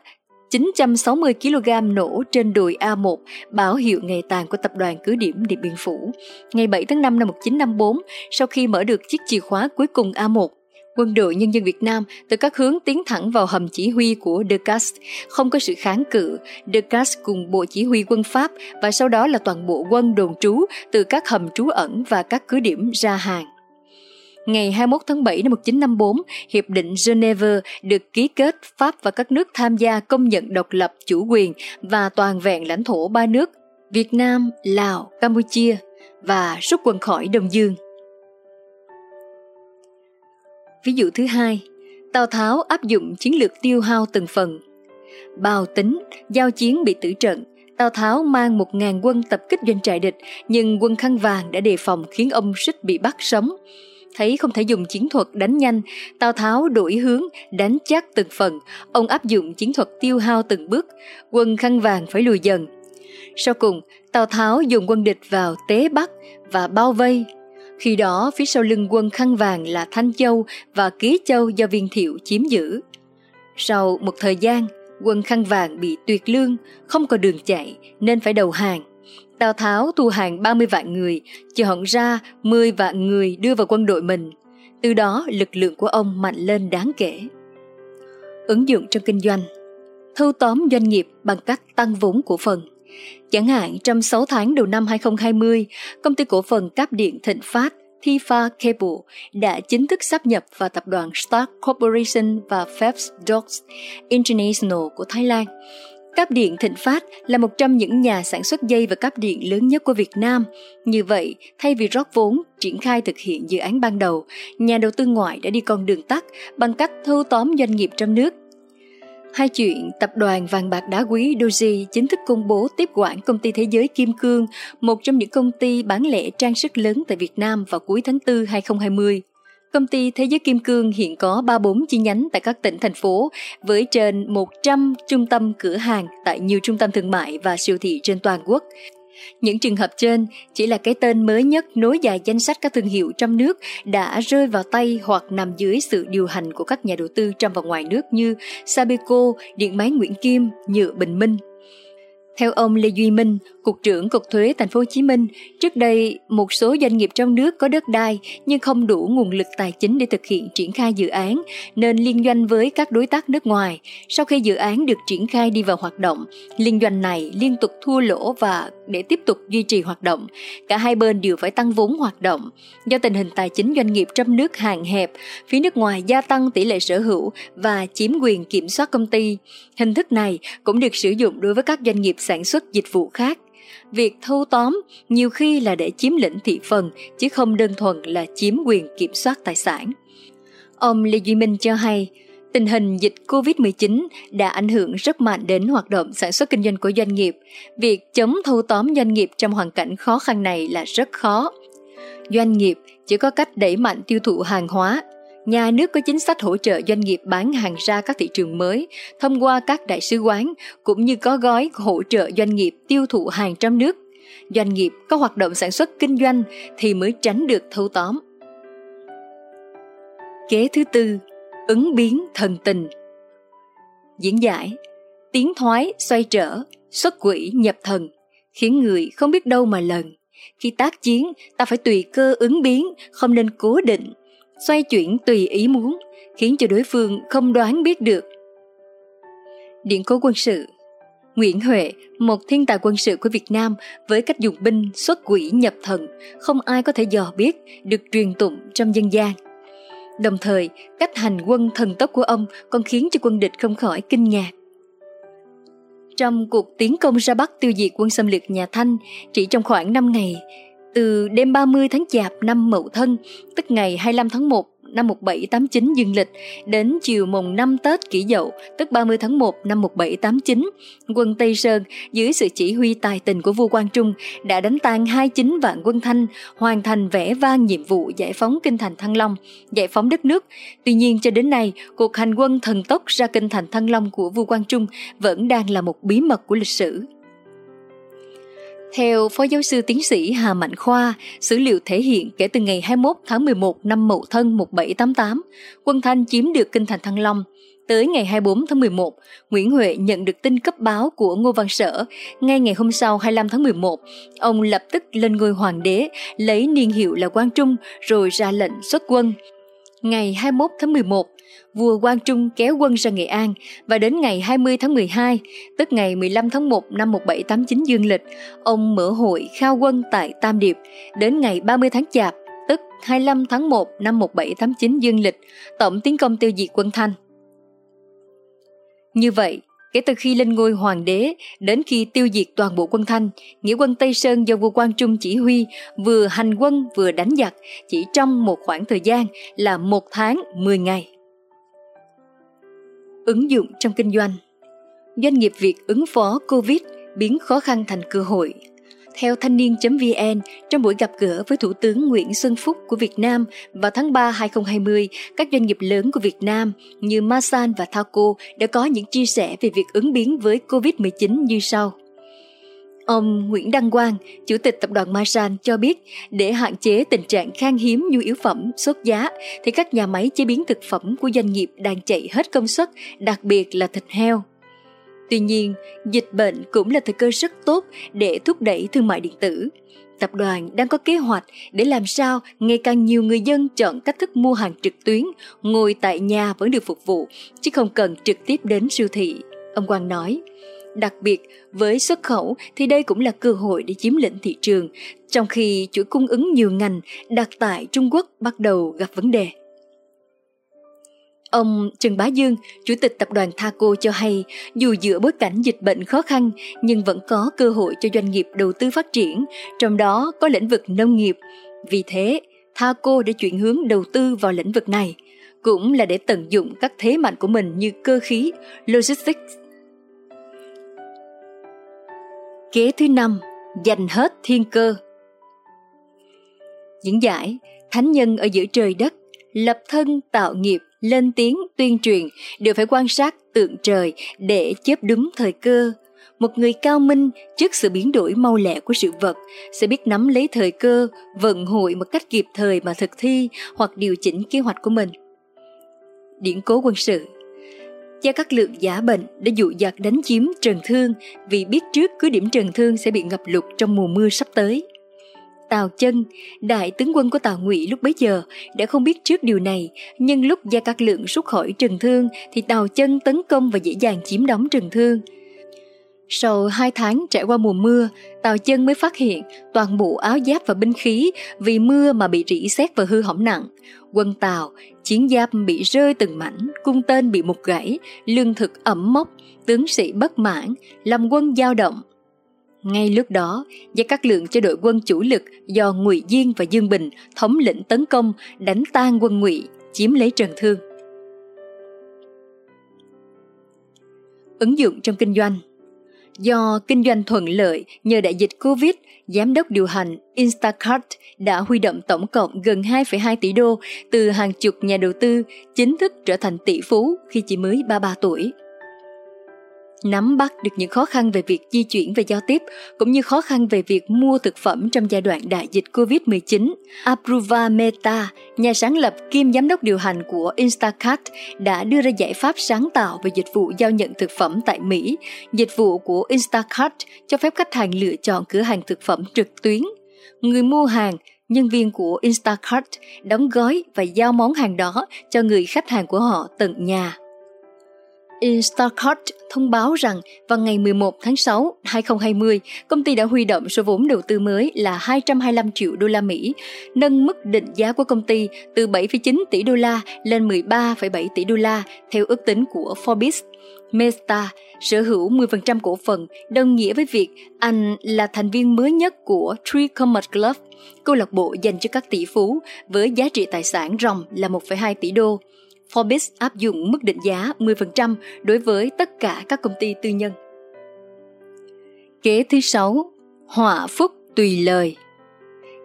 960 kg nổ trên đùi A1, báo hiệu ngày tàn của tập đoàn cứ điểm Điện Biên Phủ. Ngày 7 tháng 5 năm 1954, sau khi mở được chiếc chìa khóa cuối cùng A1, Quân đội Nhân dân Việt Nam từ các hướng tiến thẳng vào hầm chỉ huy của De Cast, không có sự kháng cự. De Cast cùng bộ chỉ huy quân Pháp và sau đó là toàn bộ quân đồn trú từ các hầm trú ẩn và các cứ điểm ra hàng. Ngày 21 tháng 7 năm 1954, Hiệp định Geneva được ký kết, Pháp và các nước tham gia công nhận độc lập, chủ quyền và toàn vẹn lãnh thổ ba nước Việt Nam, Lào, Campuchia và rút quân khỏi Đông Dương. Ví dụ thứ hai, Tào Tháo áp dụng chiến lược tiêu hao từng phần. Bào Tính, giao chiến bị tử trận, Tào Tháo mang 1.000 quân tập kích doanh trại địch, nhưng quân khăn vàng đã đề phòng khiến ông Xích bị bắt sống. Thấy không thể dùng chiến thuật đánh nhanh, Tào Tháo đổi hướng, đánh chát từng phần, ông áp dụng chiến thuật tiêu hao từng bước, quân khăn vàng phải lùi dần. Sau cùng, Tào Tháo dùng quân địch vào Tế Bắc và bao vây. Khi đó, phía sau lưng quân khăn vàng là Thanh Châu và Ký Châu do Viên Thiệu chiếm giữ. Sau một thời gian, quân khăn vàng bị tuyệt lương, không có đường chạy nên phải đầu hàng. Tào Tháo thu hàng 30 vạn người, chọn ra 10 vạn người đưa vào quân đội mình. Từ đó, lực lượng của ông mạnh lên đáng kể. Ứng dụng trong kinh doanh, thâu tóm doanh nghiệp bằng cách tăng vốn cổ phần. Chẳng hạn trong 6 tháng đầu năm 2020, công ty cổ phần cáp điện Thịnh Phát, Thifa Cable đã chính thức sáp nhập vào tập đoàn Stark Corporation và Phelps Dodge International của Thái Lan. Cáp điện Thịnh Phát là một trong những nhà sản xuất dây và cáp điện lớn nhất của Việt Nam. Như vậy, thay vì rót vốn, triển khai thực hiện dự án ban đầu, nhà đầu tư ngoại đã đi con đường tắt bằng cách thâu tóm doanh nghiệp trong nước. Hai chuyện, tập đoàn vàng bạc đá quý Doji chính thức công bố tiếp quản công ty Thế giới Kim Cương, một trong những công ty bán lẻ trang sức lớn tại Việt Nam vào cuối tháng 4 2020. Công ty Thế giới Kim Cương hiện có 34 chi nhánh tại các tỉnh, thành phố, với trên 100 trung tâm cửa hàng tại nhiều trung tâm thương mại và siêu thị trên toàn quốc. Những trường hợp trên chỉ là cái tên mới nhất nối dài danh sách các thương hiệu trong nước đã rơi vào tay hoặc nằm dưới sự điều hành của các nhà đầu tư trong và ngoài nước như Sabeco, Điện máy Nguyễn Kim, Nhựa Bình Minh. Theo ông Lê Duy Minh, Cục trưởng Cục Thuế Thành phố Hồ Chí Minh, trước đây một số doanh nghiệp trong nước có đất đai nhưng không đủ nguồn lực tài chính để thực hiện triển khai dự án nên liên doanh với các đối tác nước ngoài. Sau khi dự án được triển khai đi vào hoạt động, liên doanh này liên tục thua lỗ và để tiếp tục duy trì hoạt động, cả hai bên đều phải tăng vốn hoạt động. Do tình hình tài chính doanh nghiệp trong nước hạn hẹp, phía nước ngoài gia tăng tỷ lệ sở hữu và chiếm quyền kiểm soát công ty. Hình thức này cũng được sử dụng đối với các doanh nghiệp sản xuất dịch vụ khác. Việc thâu tóm nhiều khi là để chiếm lĩnh thị phần, chứ không đơn thuần là chiếm quyền kiểm soát tài sản. Ông Lê Duy Minh cho hay, tình hình dịch COVID-19 đã ảnh hưởng rất mạnh đến hoạt động sản xuất kinh doanh của doanh nghiệp. Việc chống thâu tóm doanh nghiệp trong hoàn cảnh khó khăn này là rất khó. Doanh nghiệp chỉ có cách đẩy mạnh tiêu thụ hàng hóa. Nhà nước có chính sách hỗ trợ doanh nghiệp bán hàng ra các thị trường mới thông qua các đại sứ quán, cũng như có gói hỗ trợ doanh nghiệp tiêu thụ hàng trong nước. Doanh nghiệp có hoạt động sản xuất kinh doanh thì mới tránh được thâu tóm. Kế thứ tư, ứng biến thần tình. Diễn giải: tiến thoái, xoay trở, xuất quỷ nhập thần, khiến người không biết đâu mà lần. Khi tác chiến, ta phải tùy cơ ứng biến, không nên cố định, xoay chuyển tùy ý muốn, khiến cho đối phương không đoán biết được. Điển cố quân sự. Nguyễn Huệ, một thiên tài quân sự của Việt Nam, với cách dùng binh xuất quỷ nhập thần, không ai có thể dò biết, được truyền tụng trong dân gian. Đồng thời, cách hành quân thần tốc của ông còn khiến cho quân địch không khỏi kinh ngạc. Trong cuộc tiến công ra Bắc tiêu diệt quân xâm lược nhà Thanh, chỉ trong khoảng 5 ngày, từ đêm 30 tháng Chạp năm Mậu Thân, tức ngày 25 tháng 1 năm 1789 dương lịch, đến chiều mùng 5 Tết Kỷ Dậu, tức 30 tháng 1 năm 1789, quân Tây Sơn dưới sự chỉ huy tài tình của vua Quang Trung đã đánh tan 29 vạn quân Thanh, hoàn thành vẻ vang nhiệm vụ giải phóng kinh thành Thăng Long, giải phóng đất nước. Tuy nhiên cho đến nay, cuộc hành quân thần tốc ra kinh thành Thăng Long của vua Quang Trung vẫn đang là một bí mật của lịch sử. Theo Phó Giáo sư Tiến sĩ Hà Mạnh Khoa, sử liệu thể hiện kể từ ngày 21 tháng 11 năm Mậu Thân 1788, quân Thanh chiếm được kinh thành Thăng Long. Tới ngày 24 tháng 11, Nguyễn Huệ nhận được tin cấp báo của Ngô Văn Sở. Ngay ngày hôm sau 25 tháng 11, ông lập tức lên ngôi hoàng đế, lấy niên hiệu là Quang Trung, rồi ra lệnh xuất quân. Ngày 21 tháng 11, vua Quang Trung kéo quân ra Nghệ An và đến ngày 20 tháng 12, tức ngày 15 tháng 1 năm 1789 dương lịch, ông mở hội khao quân tại Tam Điệp. Đến ngày 30 tháng Chạp, tức 25 tháng 1 năm 1789 dương lịch, tổng tiến công tiêu diệt quân Thanh. Như vậy, kể từ khi lên ngôi hoàng đế đến khi tiêu diệt toàn bộ quân Thanh, nghĩa quân Tây Sơn do vua Quang Trung chỉ huy vừa hành quân vừa đánh giặc chỉ trong một khoảng thời gian là 1 tháng 10 ngày. Ứng dụng trong kinh doanh. Doanh nghiệp Việt ứng phó Covid, biến khó khăn thành cơ hội. Theo thanh niên.vn, trong buổi gặp gỡ với Thủ tướng Nguyễn Xuân Phúc của Việt Nam vào tháng 3 2020, các doanh nghiệp lớn của Việt Nam như Masan và THACO đã có những chia sẻ về việc ứng biến với Covid-19 như sau. Ông Nguyễn Đăng Quang, Chủ tịch Tập đoàn Masan cho biết, để hạn chế tình trạng khan hiếm nhu yếu phẩm, sốt giá, thì các nhà máy chế biến thực phẩm của doanh nghiệp đang chạy hết công suất, đặc biệt là thịt heo. Tuy nhiên, dịch bệnh cũng là thời cơ rất tốt để thúc đẩy thương mại điện tử. Tập đoàn đang có kế hoạch để làm sao ngày càng nhiều người dân chọn cách thức mua hàng trực tuyến, ngồi tại nhà vẫn được phục vụ, chứ không cần trực tiếp đến siêu thị, ông Quang nói. Đặc biệt, với xuất khẩu thì đây cũng là cơ hội để chiếm lĩnh thị trường, trong khi chuỗi cung ứng nhiều ngành đặt tại Trung Quốc bắt đầu gặp vấn đề. Ông Trần Bá Dương, Chủ tịch Tập đoàn Thaco cho hay, dù giữa bối cảnh dịch bệnh khó khăn nhưng vẫn có cơ hội cho doanh nghiệp đầu tư phát triển, trong đó có lĩnh vực nông nghiệp. Vì thế, Thaco đã chuyển hướng đầu tư vào lĩnh vực này, cũng là để tận dụng các thế mạnh của mình như cơ khí, logistics. Kế thứ 5, giành hết thiên cơ. Diễn giải: thánh nhân ở giữa trời đất, lập thân tạo nghiệp, lên tiếng tuyên truyền đều phải quan sát tượng trời để chớp đúng thời cơ. Một người cao minh trước sự biến đổi mau lẹ của sự vật sẽ biết nắm lấy thời cơ, vận hội một cách kịp thời mà thực thi hoặc điều chỉnh kế hoạch của mình. Điển cố quân sự. Gia Cát Lượng giả bệnh đã dụ dạt đánh chiếm Trần Thương vì biết trước cứ điểm Trần Thương sẽ bị ngập lụt trong mùa mưa sắp tới. Tào Chân, đại tướng quân của Tào Ngụy lúc bấy giờ, đã không biết trước điều này, nhưng lúc Gia Cát Lượng rút khỏi Trần Thương thì Tào Chân tấn công và dễ dàng chiếm đóng Trần Thương. Sau 2 tháng trải qua mùa mưa, Tào Chân mới phát hiện toàn bộ áo giáp và binh khí vì mưa mà bị rỉ sét và hư hỏng nặng. Quân Tào, chiến giáp bị rơi từng mảnh, cung tên bị mục gãy, lương thực ẩm mốc, tướng sĩ bất mãn, làm quân dao động. Ngay lúc đó, Gia Cát Lượng cho đội quân chủ lực do Ngụy Diên và Dương Bình thống lĩnh tấn công, đánh tan quân Ngụy, chiếm lấy Trần Thương. Ứng dụng trong kinh doanh. Do kinh doanh thuận lợi nhờ đại dịch Covid, giám đốc điều hành Instacart đã huy động tổng cộng gần 2,2 tỷ đô từ hàng chục nhà đầu tư, chính thức trở thành tỷ phú khi chỉ mới 33 tuổi. nắm bắt được những khó khăn về việc di chuyển và giao tiếp, cũng như khó khăn về việc mua thực phẩm trong giai đoạn đại dịch COVID-19. Apurva Mehta, nhà sáng lập kiêm giám đốc điều hành của Instacart, đã đưa ra giải pháp sáng tạo về dịch vụ giao nhận thực phẩm tại Mỹ. Dịch vụ của Instacart cho phép khách hàng lựa chọn cửa hàng thực phẩm trực tuyến. Người mua hàng, nhân viên của Instacart đóng gói và giao món hàng đó cho người khách hàng của họ tận nhà. Instacart thông báo rằng vào ngày 11 tháng 6, 2020, công ty đã huy động số vốn đầu tư mới là 225 triệu đô la Mỹ, nâng mức định giá của công ty từ 7,9 tỷ đô la lên 13,7 tỷ đô la theo ước tính của Forbes. Meta sở hữu 10% cổ phần, đồng nghĩa với việc anh là thành viên mới nhất của Three Commerce Club, câu lạc bộ dành cho các tỷ phú với giá trị tài sản ròng là 1,2 tỷ đô. Forbes áp dụng mức định giá 10% đối với tất cả các công ty tư nhân. Kế thứ 6, họa phúc tùy lời.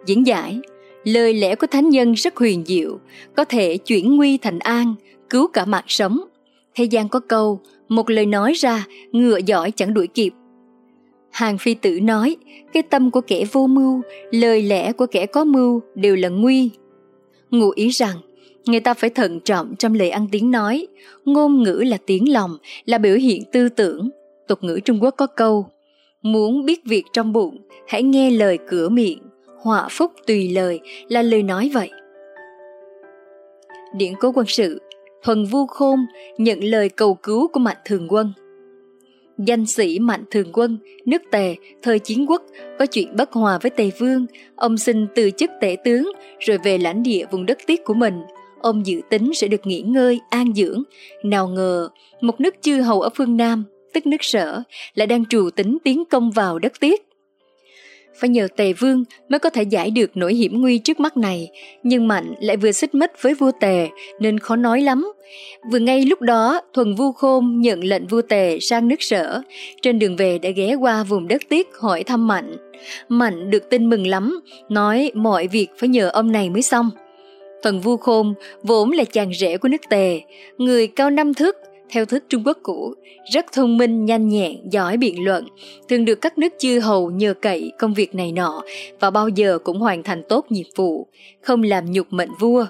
Diễn giải, lời lẽ của thánh nhân rất huyền diệu, có thể chuyển nguy thành an, cứu cả mạng sống. Thế gian có câu, một lời nói ra, ngựa giỏi chẳng đuổi kịp. Hàng Phi Tử nói, cái tâm của kẻ vô mưu, lời lẽ của kẻ có mưu đều là nguy. Ngụ ý rằng, người ta phải thận trọng trong lời ăn tiếng nói, ngôn ngữ là tiếng lòng, là biểu hiện tư tưởng. Tục ngữ Trung Quốc có câu, muốn biết việc trong bụng, hãy nghe lời cửa miệng, họa phúc tùy lời là lời nói vậy. Điển cố quân sự, Thuần Vu Khôn nhận lời cầu cứu của Mạnh Thường Quân. Danh sĩ Mạnh Thường Quân, nước Tề, thời chiến quốc, có chuyện bất hòa với Tề Vương, ông xin từ chức tể tướng rồi về lãnh địa vùng đất Tiết của mình. Ông dự tính sẽ được nghỉ ngơi, an dưỡng. Nào ngờ, một nước chư hầu ở phương Nam, tức nước Sở, lại đang trù tính tiến công vào đất Tiết. Phải nhờ Tề Vương mới có thể giải được nỗi hiểm nguy trước mắt này, nhưng Mạnh lại vừa xích mích với vua Tề nên khó nói lắm. Vừa ngay lúc đó, Thuần Vu Khôn nhận lệnh vua Tề sang nước Sở, trên đường về đã ghé qua vùng đất Tiết hỏi thăm Mạnh. Mạnh được tin mừng lắm, nói mọi việc phải nhờ ông này mới xong. Thuần Vu Khôn vốn là chàng rể của nước Tề, người cao 5 thước, theo thức Trung Quốc cũ, rất thông minh, nhanh nhẹn, giỏi biện luận, thường được các nước chư hầu nhờ cậy công việc này nọ và bao giờ cũng hoàn thành tốt nhiệm vụ, không làm nhục mệnh vua.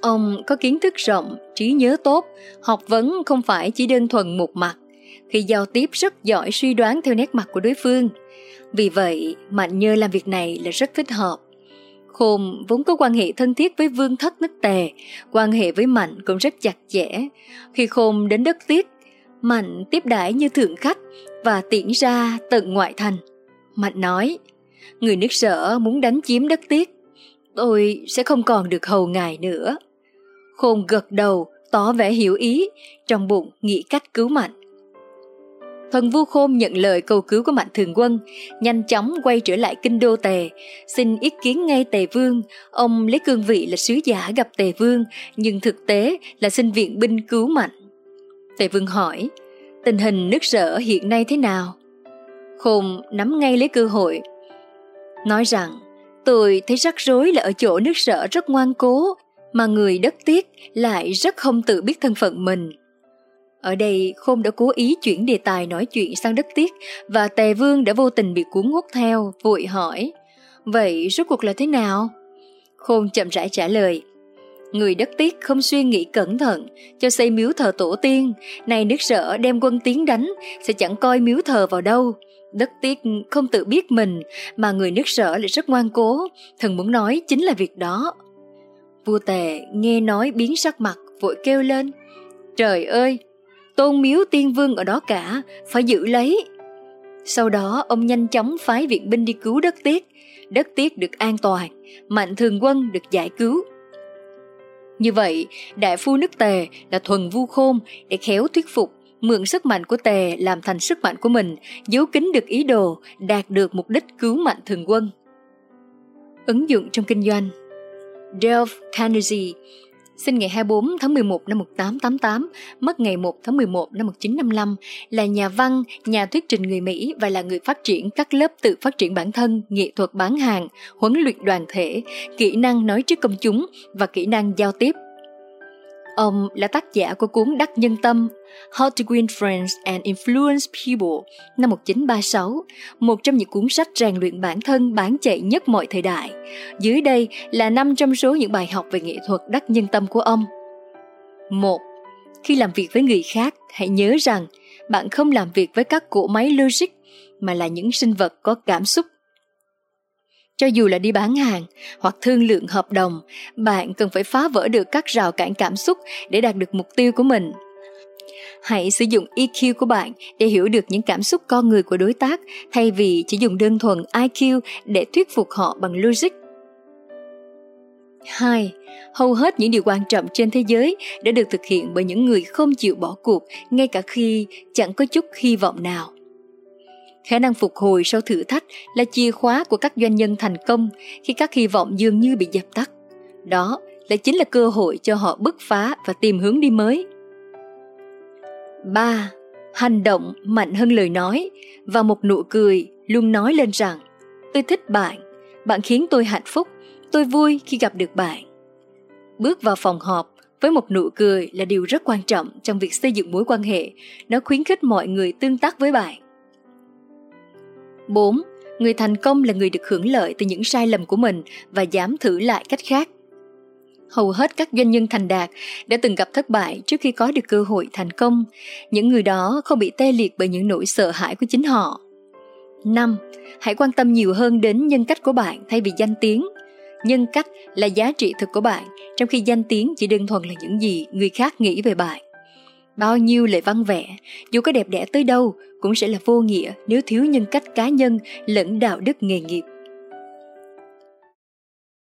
Ông có kiến thức rộng, trí nhớ tốt, học vấn không phải chỉ đơn thuần một mặt, khi giao tiếp rất giỏi suy đoán theo nét mặt của đối phương. Vì vậy, Mạnh Nhơ làm việc này là rất thích hợp. Khôn vốn có quan hệ thân thiết với vương thất nước Tề, quan hệ với Mạnh cũng rất chặt chẽ. Khi Khôn đến đất Tiết, Mạnh tiếp đãi như thượng khách và tiễn ra tận ngoại thành. Mạnh nói, người nước Sở muốn đánh chiếm đất Tiết, tôi sẽ không còn được hầu ngài nữa. Khôn gật đầu, tỏ vẻ hiểu ý, trong bụng nghĩ cách cứu Mạnh. Thần Vu Khôn nhận lời cầu cứu của Mạnh Thường Quân, nhanh chóng quay trở lại kinh đô Tề, xin ý kiến ngay Tề Vương. Ông lấy cương vị là sứ giả gặp Tề Vương, nhưng thực tế là xin viện binh cứu Mạnh. Tề Vương hỏi, tình hình nước Sở hiện nay thế nào? Khôn nắm ngay lấy cơ hội, nói rằng, tôi thấy rắc rối là ở chỗ nước Sở rất ngoan cố, mà người đất Tiết lại rất không tự biết thân phận mình. Ở đây, Khôn đã cố ý chuyển đề tài nói chuyện sang đất Tiết và Tề Vương đã vô tình bị cuốn hút theo, vội hỏi, vậy rốt cuộc là thế nào? Khôn chậm rãi trả lời, người đất Tiết không suy nghĩ cẩn thận, cho xây miếu thờ tổ tiên, nay nước Sở đem quân tiến đánh, sẽ chẳng coi miếu thờ vào đâu. Đất Tiết không tự biết mình, mà người nước Sở lại rất ngoan cố, thần muốn nói chính là việc đó. Vua Tề nghe nói biến sắc mặt, vội kêu lên, trời ơi! Tôn miếu tiên vương ở đó cả, phải giữ lấy. Sau đó ông nhanh chóng phái viện binh đi cứu đất Tiết. Đất Tiết được an toàn, Mạnh Thường Quân được giải cứu. Như vậy, đại phu nước Tề là Thuần Vu Khôn để khéo thuyết phục, mượn sức mạnh của Tề làm thành sức mạnh của mình, giấu kín được ý đồ, đạt được mục đích cứu Mạnh Thường Quân. Ứng dụng trong kinh doanh. Dale Carnegie sinh ngày 24 tháng 11 năm 1888, mất ngày 1 tháng 11 năm 1955, là nhà văn, nhà thuyết trình người Mỹ và là người phát triển các lớp tự phát triển bản thân, nghệ thuật bán hàng, huấn luyện đoàn thể, kỹ năng nói trước công chúng và kỹ năng giao tiếp. Ông là tác giả của cuốn Đắc Nhân Tâm, How to Win Friends and Influence People năm 1936, một trong những cuốn sách rèn luyện bản thân bán chạy nhất mọi thời đại. Dưới đây là 5 trong số những bài học về nghệ thuật đắc nhân tâm của ông. 1. Khi làm việc với người khác, hãy nhớ rằng bạn không làm việc với các cỗ máy logic mà là những sinh vật có cảm xúc. Cho dù là đi bán hàng hoặc thương lượng hợp đồng, bạn cần phải phá vỡ được các rào cản cảm xúc để đạt được mục tiêu của mình. Hãy sử dụng EQ của bạn để hiểu được những cảm xúc con người của đối tác thay vì chỉ dùng đơn thuần IQ để thuyết phục họ bằng logic. 2. Hầu hết những điều quan trọng trên thế giới đã được thực hiện bởi những người không chịu bỏ cuộc ngay cả khi chẳng có chút hy vọng nào. Khả năng phục hồi sau thử thách là chìa khóa của các doanh nhân thành công khi các hy vọng dường như bị dập tắt. Đó là chính là cơ hội cho họ bứt phá và tìm hướng đi mới. 3. Hành động mạnh hơn lời nói và một nụ cười luôn nói lên rằng tôi thích bạn, bạn khiến tôi hạnh phúc, tôi vui khi gặp được bạn. Bước vào phòng họp với một nụ cười là điều rất quan trọng trong việc xây dựng mối quan hệ, nó khuyến khích mọi người tương tác với bạn. 4. Người thành công là người được hưởng lợi từ những sai lầm của mình và dám thử lại cách khác. Hầu hết các doanh nhân thành đạt đã từng gặp thất bại trước khi có được cơ hội thành công. Những người đó không bị tê liệt bởi những nỗi sợ hãi của chính họ. 5. Hãy quan tâm nhiều hơn đến nhân cách của bạn thay vì danh tiếng. Nhân cách là giá trị thực của bạn, trong khi danh tiếng chỉ đơn thuần là những gì người khác nghĩ về bạn. Bao nhiêu lời văn vẻ, dù có đẹp đẽ tới đâu, cũng sẽ là vô nghĩa nếu thiếu nhân cách cá nhân lẫn đạo đức nghề nghiệp.